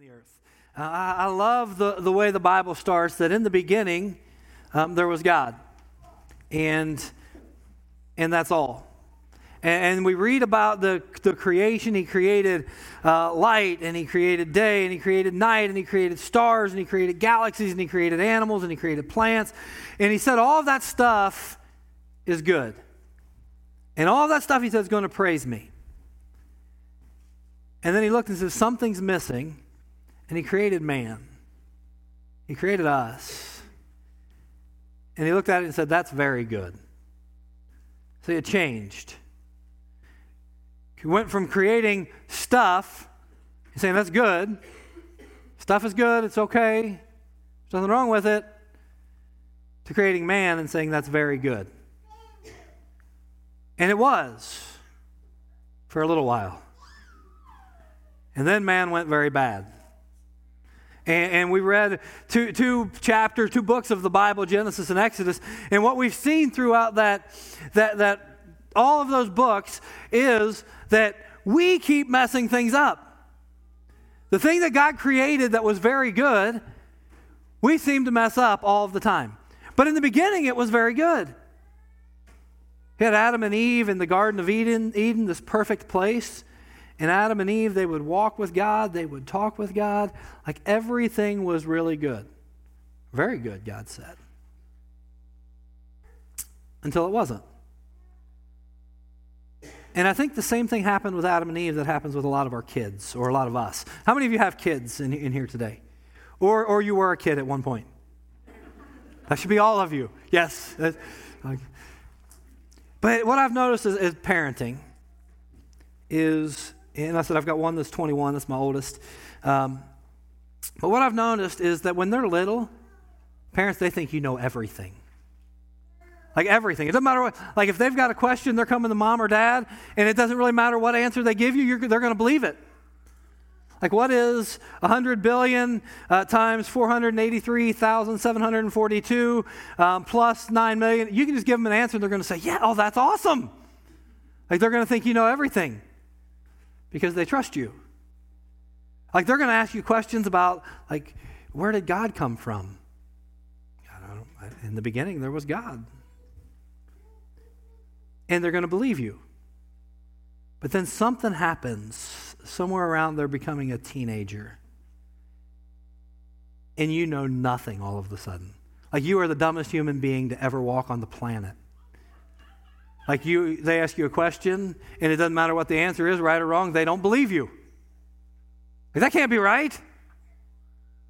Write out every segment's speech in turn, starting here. the earth. I love the way the Bible starts, that in the beginning there was God, and that's all. And we read about the creation. He created light, and he created day, and he created night, and he created stars, and he created galaxies, and he created animals, and he created plants. And he said all of that stuff is good. And all of that stuff, he said, is going to praise me. And then he looked and said, something's missing. And he created man. He created us. And he looked at it and said, that's very good. So it changed. He went from creating stuff and saying, that's good. Stuff is good. It's okay. There's nothing wrong with it. To creating man and saying, that's very good. And it was for a little while. And then man went very bad. And we read two books of the Bible, Genesis and Exodus. And what we've seen throughout that all of those books is that we keep messing things up. The thing that God created that was very good, we seem to mess up all of the time. But in the beginning, it was very good. He had Adam and Eve in the Garden of Eden, this perfect place. And Adam and Eve, they would walk with God. They would talk with God. Like everything was really good. Very good, God said. Until it wasn't. And I think the same thing happened with Adam and Eve that happens with a lot of our kids, or a lot of us. How many of you have kids in here today? Or you were a kid at one point? That should be all of you. Yes. But what I've noticed is parenting is, and I said I've got one that's 21, that's my oldest. But what I've noticed is that when they're little, parents, they think you know everything. Like everything. It doesn't matter what, like if they've got a question, they're coming to mom or dad, and it doesn't really matter what answer they give you, they're going to believe it. Like what is 100 billion times 483,742 plus 9 million? You can just give them an answer, and they're going to say, yeah, oh, that's awesome. Like they're going to think you know everything because they trust you. Like they're going to ask you questions about, like, where did God come from? In the beginning, there was God. And they're going to believe you. But then something happens somewhere around they're becoming a teenager. And you know nothing all of a sudden. Like you are the dumbest human being to ever walk on the planet. Like they ask you a question, and it doesn't matter what the answer is, right or wrong, they don't believe you. Like, that can't be right.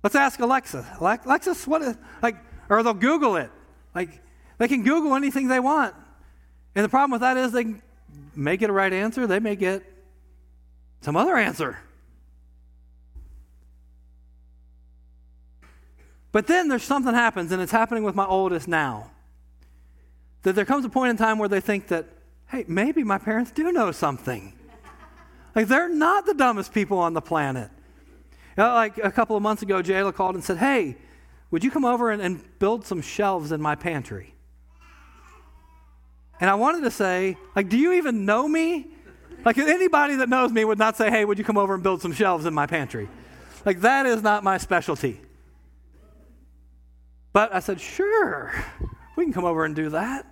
Let's ask Alexa. Alexis, what is, like, or they'll Google it. Like they can Google anything they want. And the problem with that is they may get a right answer. They may get some other answer. But then there's something happens, and it's happening with my oldest now, that there comes a point in time where they think that, hey, maybe my parents do know something. Like they're not the dumbest people on the planet. You know, like a couple of months ago, Jayla called and said, hey, would you come over and build some shelves in my pantry? And I wanted to say, like, do you even know me? Like, anybody that knows me would not say, hey, would you come over and build some shelves in my pantry? Like, that is not my specialty. But I said, sure, we can come over and do that.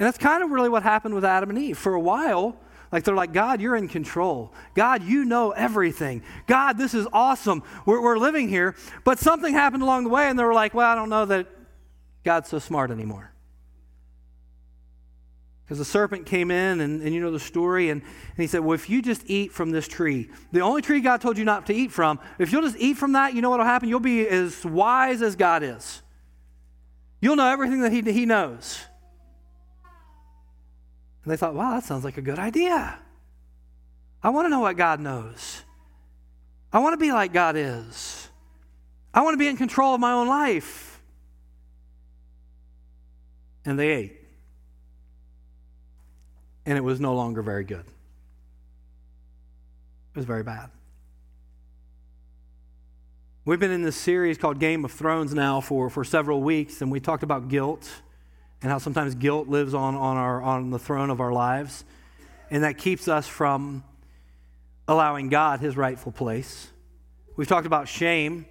And that's kind of really what happened with Adam and Eve. For a while, like, they're like, God, you're in control. God, you know everything. God, this is awesome. We're living here. But something happened along the way, and they were like, well, I don't know that God's so smart anymore. Because the serpent came in, and you know the story, and he said, well, if you just eat from this tree, the only tree God told you not to eat from, if you'll just eat from that, you know what will happen? You'll be as wise as God is. You'll know everything that he knows. And they thought, wow, that sounds like a good idea. I want to know what God knows. I want to be like God is. I want to be in control of my own life. And they ate. And it was no longer very good. It was very bad. We've been in this series called Game of Thrones now for several weeks, and we talked about guilt and how sometimes guilt lives on the throne of our lives, and that keeps us from allowing God his rightful place. We've talked about shame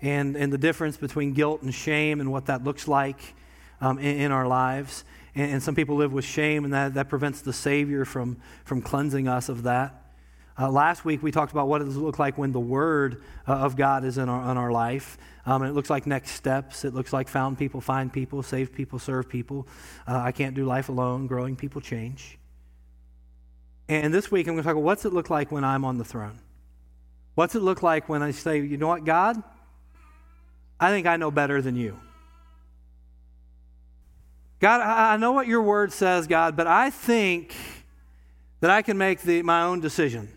and the difference between guilt and shame and what that looks like in our lives. And some people live with shame, and that prevents the Savior from cleansing us of that. Last week, we talked about what it does look like when the Word of God is in our life. And it looks like next steps. It looks like found people, find people, save people, serve people. I can't do life alone. Growing people change. And this week, I'm going to talk about what's it look like when I'm on the throne. What's it look like when I say, you know what, God? I think I know better than you. God, I know what your word says, God, but I think that I can make my own decision.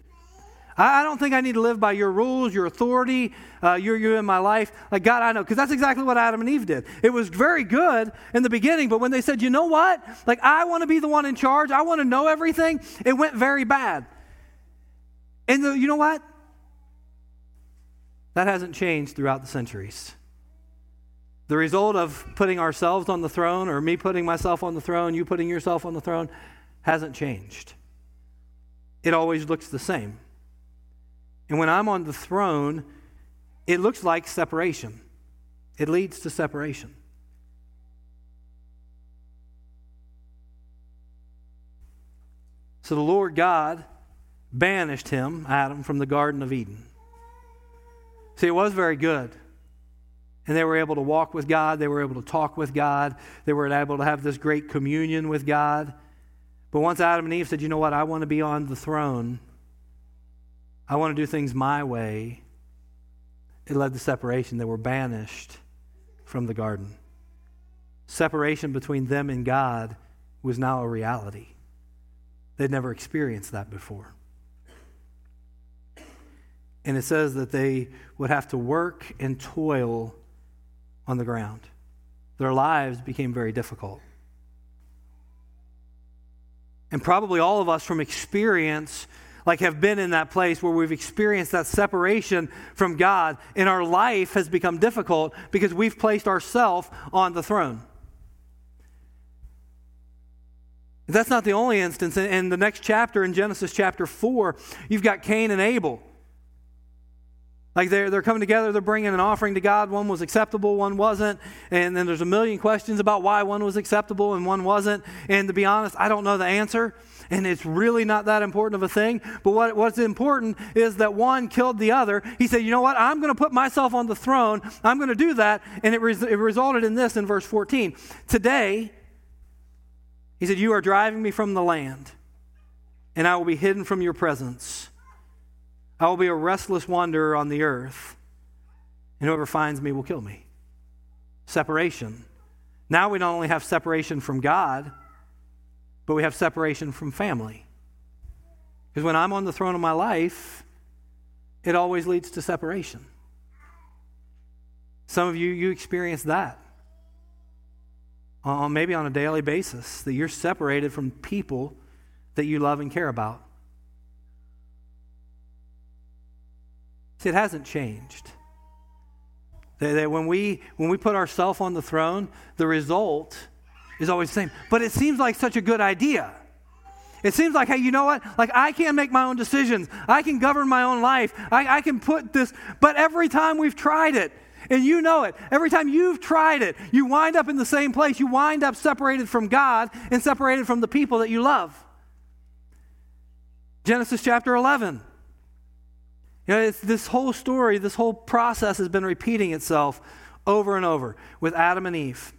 I don't think I need to live by your rules, your authority, you in my life. Like, God, I know. Because that's exactly what Adam and Eve did. It was very good in the beginning, but when they said, you know what? Like, I want to be the one in charge. I want to know everything. It went very bad. And you know what? That hasn't changed throughout the centuries. The result of putting ourselves on the throne, or me putting myself on the throne, you putting yourself on the throne, hasn't changed. It always looks the same. And when I'm on the throne, it looks like separation. It leads to separation. So the Lord God banished him, Adam, from the Garden of Eden. See, it was very good. And they were able to walk with God. They were able to talk with God. They were able to have this great communion with God. But once Adam and Eve said, you know what? I want to be on the throne. I want to do things my way. It led to separation. They were banished from the garden. Separation between them and God was now a reality. They'd never experienced that before. And it says that they would have to work and toil on the ground. Their lives became very difficult. And probably all of us from experience, like, have been in that place where we've experienced that separation from God, and our life has become difficult because we've placed ourselves on the throne. That's not the only instance. In the next chapter, in Genesis chapter 4, you've got Cain and Abel. Like, they're coming together, they're bringing an offering to God. One was acceptable, one wasn't. And then there's a million questions about why one was acceptable and one wasn't. And to be honest, I don't know the answer. And it's really not that important of a thing. But what's important is that one killed the other. He said, you know what? I'm going to put myself on the throne. I'm going to do that. And it resulted in this in verse 14. Today, he said, you are driving me from the land, and I will be hidden from your presence. I will be a restless wanderer on the earth, and whoever finds me will kill me. Separation. Now we not only have separation from God, but we have separation from family. Because when I'm on the throne of my life, it always leads to separation. Some of you experience that. Maybe on a daily basis, that you're separated from people that you love and care about. It hasn't changed. That when we put ourselves on the throne, the result is always the same. But it seems like such a good idea. It seems like, hey, you know what? Like, I can make my own decisions. I can govern my own life. I can put this. But every time we've tried it, and you know it, every time you've tried it, you wind up in the same place. You wind up separated from God and separated from the people that you love. Genesis chapter 11. You know, it's this whole story, this whole process has been repeating itself over and over with Adam and Eve,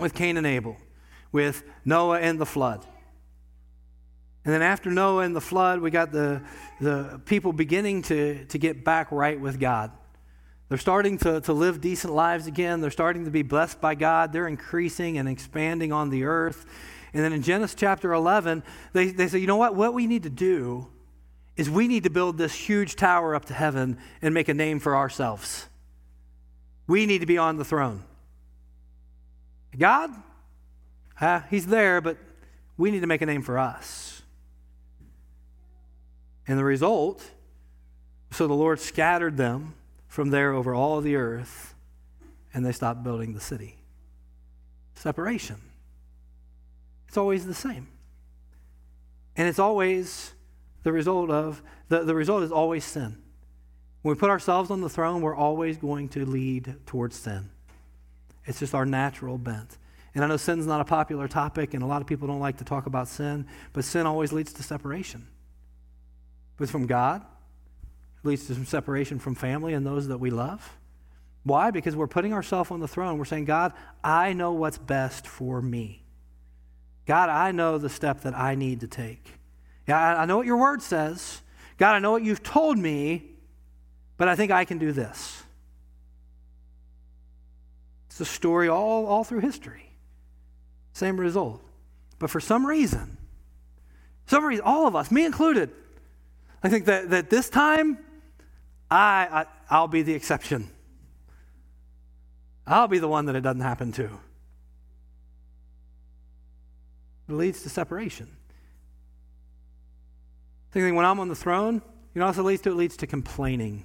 with Cain and Abel, with Noah and the flood. And then after Noah and the flood, we got the people beginning to get back right with God. They're starting to live decent lives again. They're starting to be blessed by God. They're increasing and expanding on the earth. And then in Genesis chapter 11, they say, you know what? What we need to do is we need to build this huge tower up to heaven and make a name for ourselves. We need to be on the throne. God, he's there, but we need to make a name for us. And the result, so the Lord scattered them from there over all the earth, and they stopped building the city. Separation. It's always the same. And it's always... The result is always sin. When we put ourselves on the throne, we're always going to lead towards sin. It's just our natural bent. And I know sin's not a popular topic, and a lot of people don't like to talk about sin, but sin always leads to separation. But from God, it leads to some separation from family and those that we love. Why? Because we're putting ourselves on the throne. We're saying, God, I know what's best for me. God, I know the step that I need to take. God, I know what your word says. God, I know what you've told me, but I think I can do this. It's the story all through history. Same result. But for some reason, all of us, me included, I think that this time, I'll be the exception. I'll be the one that it doesn't happen to. It leads to separation. Thinking when I'm on the throne, you know, also it leads to complaining.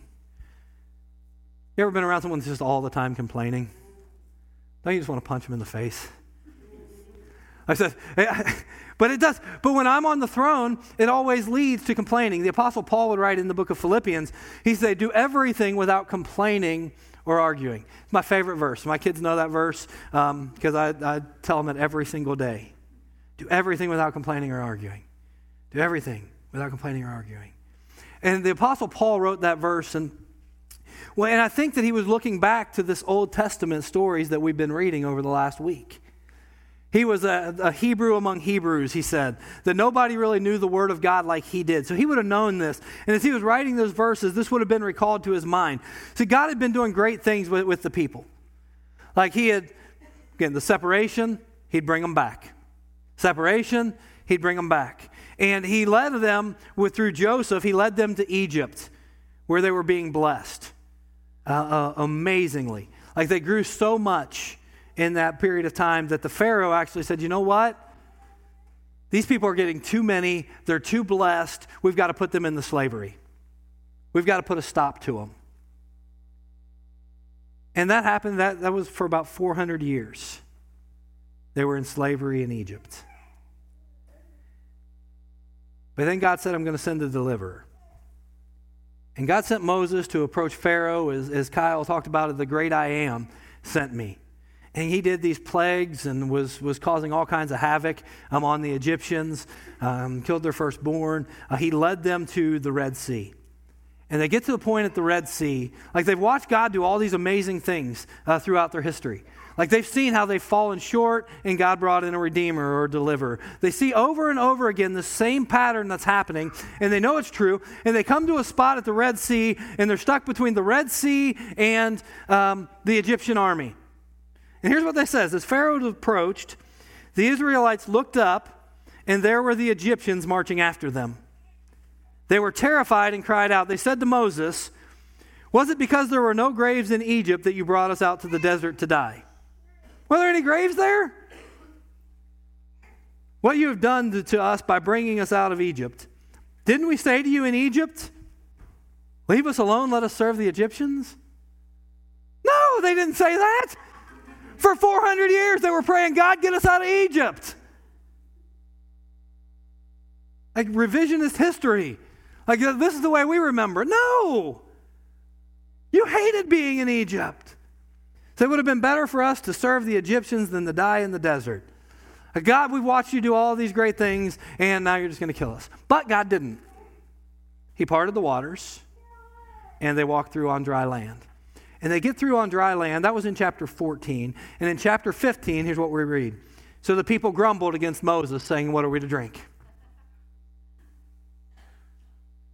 You ever been around someone that's just all the time complaining? Don't you just want to punch them in the face? I said, but it does. But when I'm on the throne, it always leads to complaining. The Apostle Paul would write in the book of Philippians, he said, do everything without complaining or arguing. It's my favorite verse. My kids know that verse because I tell them it every single day. Do everything without complaining or arguing. Do everything without complaining or arguing. And the Apostle Paul wrote that verse, and I think that he was looking back to this Old Testament stories that we've been reading over the last week. He was a Hebrew among Hebrews, he said, that nobody really knew the word of God like he did. So he would have known this. And as he was writing those verses, this would have been recalled to his mind. See, God had been doing great things with the people. Like he had, again, the separation, he'd bring them back. Separation, he'd bring them back. And he led them, through Joseph, he led them to Egypt, where they were being blessed amazingly. Like they grew so much in that period of time that the Pharaoh actually said, you know what? These people are getting too many. They're too blessed. We've got to put them into slavery. We've got to put a stop to them. And that happened. That was for about 400 years. They were in slavery in Egypt. But then God said, I'm going to send a deliverer. And God sent Moses to approach Pharaoh, as Kyle talked about it, the great I Am sent me. And he did these plagues and was causing all kinds of havoc on the Egyptians, killed their firstborn. He led them to the Red Sea. And they get to the point at the Red Sea, like they've watched God do all these amazing things throughout their history. Like they've seen how they've fallen short and God brought in a redeemer or a deliverer. They see over and over again the same pattern that's happening, and they know it's true. And they come to a spot at the Red Sea, and they're stuck between the Red Sea and the Egyptian army. And here's what they says. As Pharaoh approached, the Israelites looked up, and there were the Egyptians marching after them. They were terrified and cried out. They said to Moses, was it because there were no graves in Egypt that you brought us out to the desert to die? Were there any graves there? What you have done to us by bringing us out of Egypt. Didn't we say to you in Egypt, leave us alone, let us serve the Egyptians? No, they didn't say that. For 400 years, they were praying, God, get us out of Egypt. Like revisionist history. Like this is the way we remember. No. You hated being in Egypt. So it would have been better for us to serve the Egyptians than to die in the desert. Like, God, we've watched you do all these great things, and now you're just going to kill us. But God didn't. He parted the waters, and they walked through on dry land. And they get through on dry land. That was in chapter 14. And in chapter 15, here's what we read. So the people grumbled against Moses, saying, what are we to drink?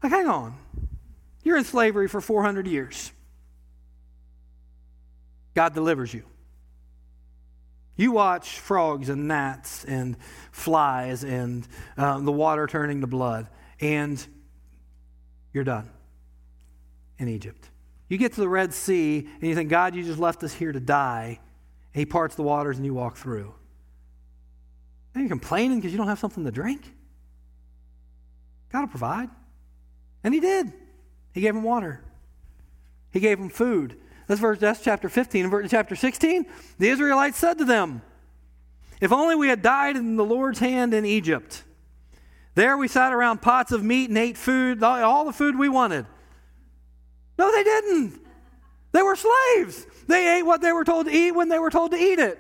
Like, hang on. You're in slavery for 400 years. God delivers you. You watch frogs and gnats and flies and the water turning to blood. And you're done in Egypt. You get to the Red Sea, and you think, God, you just left us here to die. And he parts the waters, and you walk through. And you're complaining because you don't have something to drink? God will provide. And he did. He gave them water. He gave them food. That's chapter 15. In chapter 16, the Israelites said to them, if only we had died in the Lord's hand in Egypt. There we sat around pots of meat and ate food, all the food we wanted. No, they didn't. They were slaves. They ate what they were told to eat when they were told to eat it.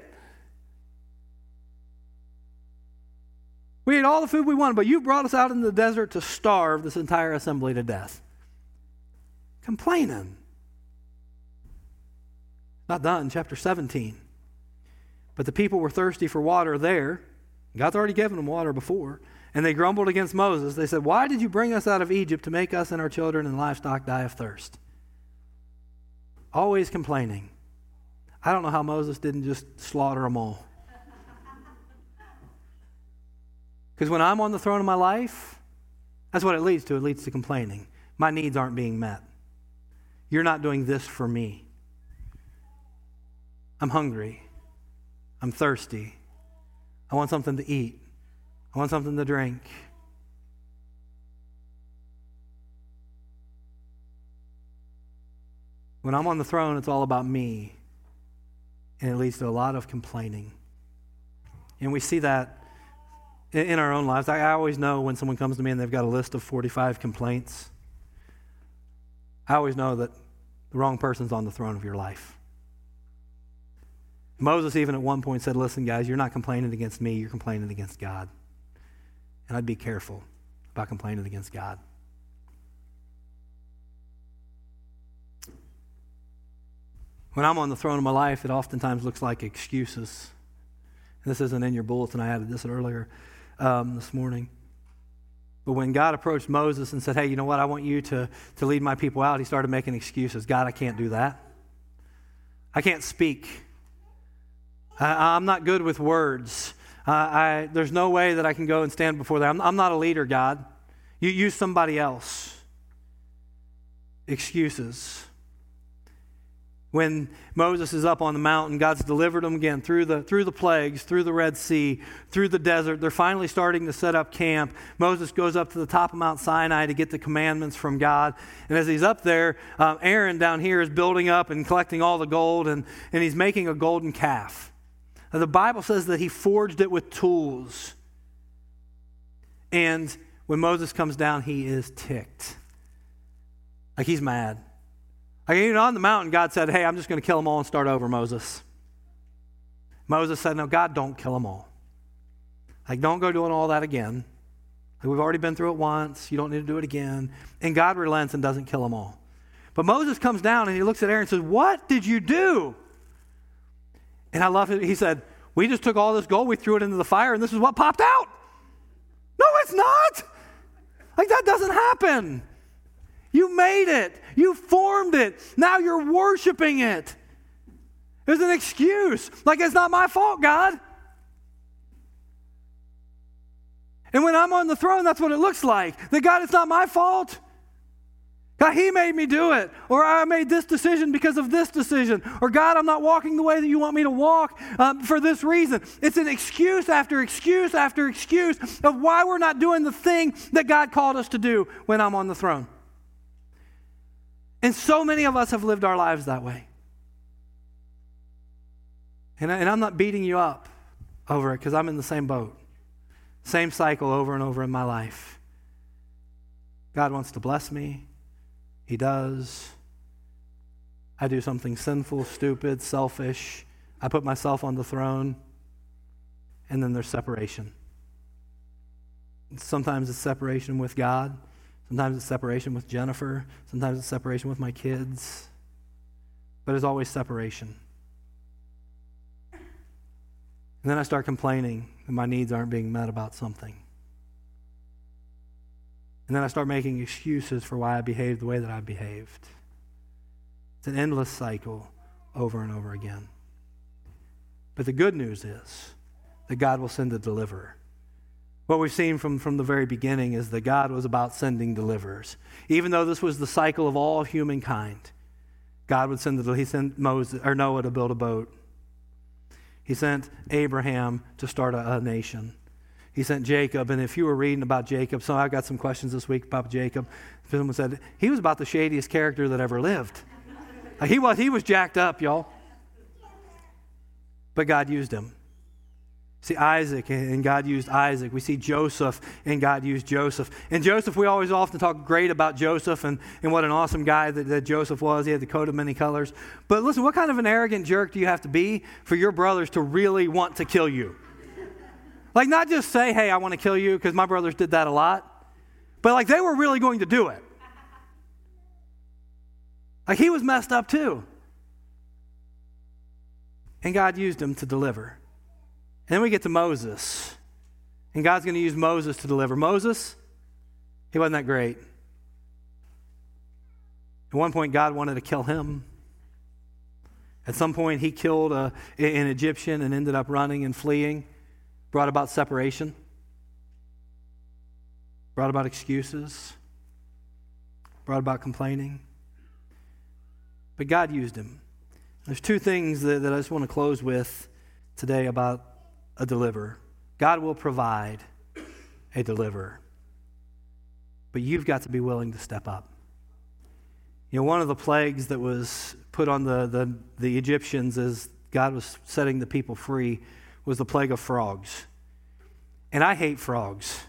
We ate all the food we wanted, but you brought us out in the desert to starve this entire assembly to death. Complaining. Not done. Chapter 17. But the people were thirsty for water there. God's already given them water before. And they grumbled against Moses. They said, "Why did you bring us out of Egypt to make us and our children and livestock die of thirst?" Always complaining. I don't know how Moses didn't just slaughter them all. Because when I'm on the throne of my life, that's what it leads to. It leads to complaining. My needs aren't being met. You're not doing this for me. I'm hungry. I'm thirsty. I want something to eat. I want something to drink. When I'm on the throne, it's all about me. And it leads to a lot of complaining. And we see that in our own lives. I always know when someone comes to me and they've got a list of 45 complaints. I always know that the wrong person's on the throne of your life. Moses even at one point said, "Listen, guys, you're not complaining against me. You're complaining against God." And I'd be careful about complaining against God. When I'm on the throne of my life, it oftentimes looks like excuses. And this isn't in your bulletin. I added this earlier this morning. But when God approached Moses and said, "Hey, you know what? I want you to lead my people out," he started making excuses. "God, I can't do that. I can't speak. I'm not good with words. There's no way that I can go and stand before that. I'm not a leader, God. You use somebody else." Excuses. When Moses is up on the mountain, God's delivered them again through the plagues, through the Red Sea, through the desert. They're finally starting to set up camp. Moses goes up to the top of Mount Sinai to get the commandments from God. And as he's up there, Aaron down here is building up and collecting all the gold, and he's making a golden calf. Now, the Bible says that he forged it with tools. And when Moses comes down, he is ticked. Like he's mad. Like even on the mountain, God said, "Hey, I'm just going to kill them all and start over, Moses." Moses said, "No, God, don't kill them all. Like, don't go doing all that again. Like, we've already been through it once. You don't need to do it again." And God relents and doesn't kill them all. But Moses comes down and he looks at Aaron and says, "What did you do?" And I love it. He said, "We just took all this gold, we threw it into the fire, and this is what popped out." No, it's not. Like, that doesn't happen. You made it. You formed it. Now you're worshiping it. It's an excuse. Like, it's not my fault, God. And when I'm on the throne, that's what it looks like. That, God, it's not my fault. God, he made me do it. Or I made this decision because of this decision. Or, God, I'm not walking the way that you want me to walk for this reason. It's an excuse after excuse after excuse of why we're not doing the thing that God called us to do when I'm on the throne. And so many of us have lived our lives that way. And I'm not beating you up over it, because I'm in the same boat. Same cycle over and over in my life. God wants to bless me. He does. I do something sinful, stupid, selfish. I put myself on the throne. And then there's separation. Sometimes it's separation with God. Sometimes it's separation with Jennifer. Sometimes it's separation with my kids. But it's always separation. And then I start complaining that my needs aren't being met about something. And then I start making excuses for why I behaved the way that I behaved. It's an endless cycle over and over again. But the good news is that God will send a deliverer. What we've seen from the very beginning is that God was about sending deliverers. Even though this was the cycle of all humankind, God would send He sent Moses or Noah to build a boat. He sent Abraham to start a nation. He sent Jacob, and if you were reading about Jacob, so I got some questions this week about Jacob. Someone said he was about the shadiest character that ever lived. He was jacked up, y'all. But God used him. See Isaac, and God used Isaac. We see Joseph, and God used Joseph. And Joseph, we always often talk great about Joseph and what an awesome guy that Joseph was. He had the coat of many colors. But listen, what kind of an arrogant jerk do you have to be for your brothers to really want to kill you? Like, not just say, hey, I want to kill you, because my brothers did that a lot. But like, they were really going to do it. Like, he was messed up too. And God used him to deliver. And then we get to Moses. And God's going to use Moses to deliver. Moses, he wasn't that great. At one point, God wanted to kill him. At some point, he killed an Egyptian and ended up running and fleeing. Brought about separation. Brought about excuses. Brought about complaining. But God used him. There's two things that I just want to close with today about a deliverer. God will provide a deliverer. But you've got to be willing to step up. You know, one of the plagues that was put on the Egyptians as God was setting the people free was the plague of frogs. And I hate frogs.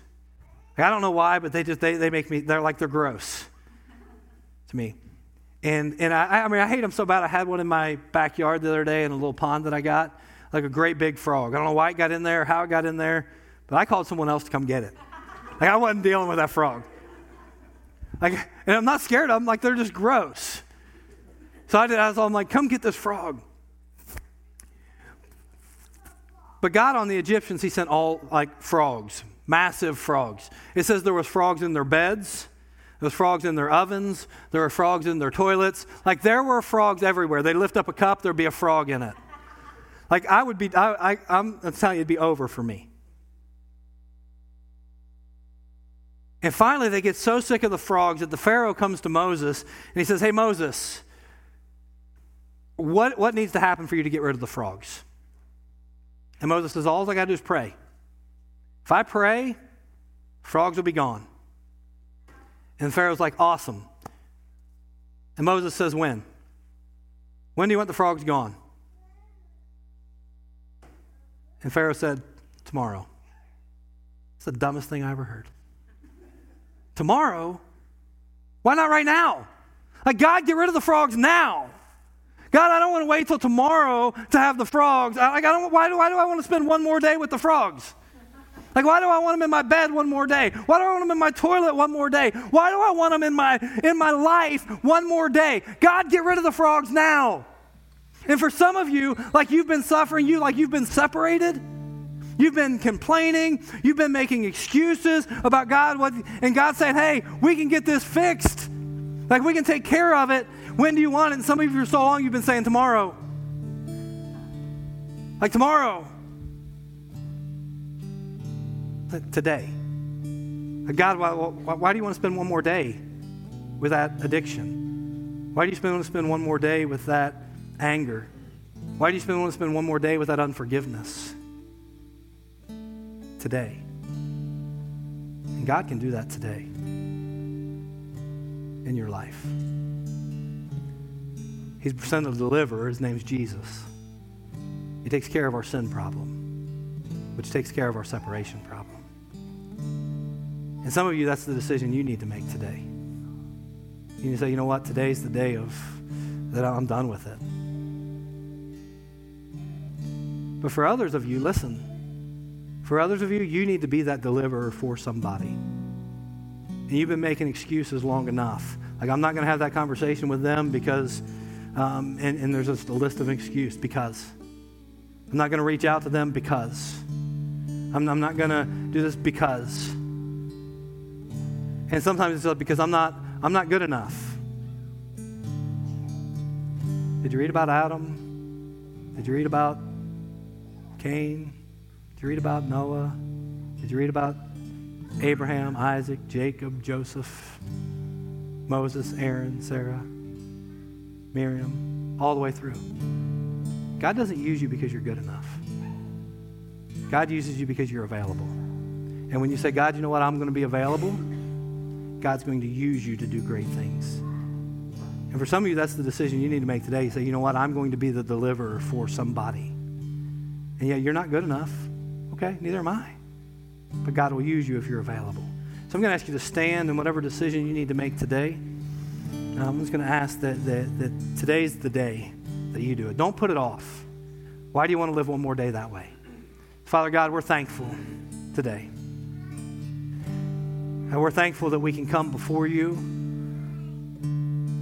I don't know why, but they make me, they're gross to me. And I mean, I hate them so bad. I had one in my backyard the other day in a little pond that I got, like a great big frog. I don't know why it got in there, how it got in there, but I called someone else to come get it. Like, I wasn't dealing with that frog. Like, and I'm not scared of them. Like, they're just gross. So I'm like, come get this frog. But God on the Egyptians, he sent all like frogs, massive frogs. It says there was frogs in their beds. There was frogs in their ovens. There were frogs in their toilets. Like, there were frogs everywhere. They lift up a cup, there'd be a frog in it. Like, I'm telling you, it'd be over for me. And finally, they get so sick of the frogs that the Pharaoh comes to Moses and he says, hey, Moses, what needs to happen for you to get rid of the frogs? And Moses says, all I got to do is pray. If I pray, frogs will be gone. And Pharaoh's like, awesome. And Moses says, when? When do you want the frogs gone? And Pharaoh said, tomorrow. It's the dumbest thing I ever heard. Tomorrow? Why not right now? Like, God, get rid of the frogs now. God, I don't want to wait till tomorrow to have the frogs. Why do I want to spend one more day with the frogs? Like, why do I want them in my bed one more day? Why do I want them in my toilet one more day? Why do I want them in my life one more day? God, get rid of the frogs now. And for some of you, like, you've been suffering, you've been separated. You've been complaining. You've been making excuses about God. And God said, hey, we can get this fixed. Like, we can take care of it. When do you want it? And some of you, for so long, you've been saying tomorrow. Like, tomorrow. Today. God, why do you want to spend one more day with that addiction? Why do you want to spend one more day with that anger? Why do you want to spend one more day with that unforgiveness? Today. And God can do that today in your life. He's sent a deliverer. His name's Jesus. He takes care of our sin problem, which takes care of our separation problem. And some of you, that's the decision you need to make today. You need to say, you know what, today's the day that I'm done with it. But for others of you, listen. For others of you, you need to be that deliverer for somebody. And you've been making excuses long enough. Like, I'm not going to have that conversation with them because, and there's just a list of excuses, because. I'm not going to reach out to them because. I'm not going to do this because. And sometimes it's just because I'm not good enough. Did you read about Adam? Did you read about Cain? Did you read about Noah? Did you read about Abraham, Isaac, Jacob, Joseph, Moses, Aaron, Sarah, Miriam, all the way through? God doesn't use you because you're good enough. God uses you because you're available. And when you say, God, you know what, I'm going to be available, God's going to use you to do great things. And for some of you, that's the decision you need to make today. You say, you know what, I'm going to be the deliverer for somebody. And yeah, you're not good enough. Okay, neither am I. But God will use you if you're available. So I'm going to ask you to stand in whatever decision you need to make today. I'm just going to ask that today's the day that you do it. Don't put it off. Why do you want to live one more day that way? Father God, we're thankful today. And we're thankful that we can come before you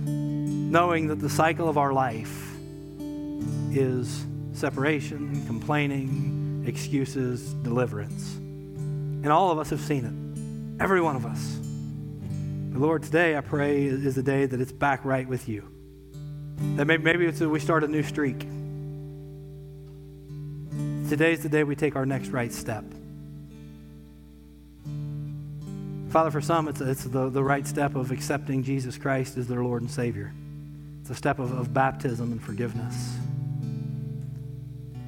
knowing that the cycle of our life is separation, complaining, excuses, deliverance. And all of us have seen it. Every one of us. But Lord, today I pray is the day that it's back right with you. That maybe it's that we start a new streak. Today's the day we take our next right step. Father, for some, it's the right step of accepting Jesus Christ as their Lord and Savior. It's a step of baptism and forgiveness.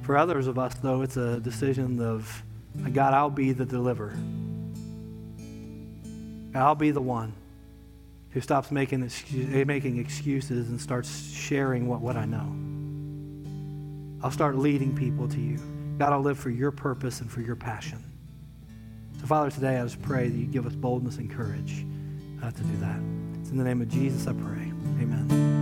For others of us, though, it's a decision of, God, I'll be the deliverer. I'll be the one who stops making excuses and starts sharing what I know. I'll start leading people to you. God, I'll live for your purpose and for your passion. So, Father, today I just pray that you give us boldness and courage to do that. It's in the name of Jesus I pray. Amen.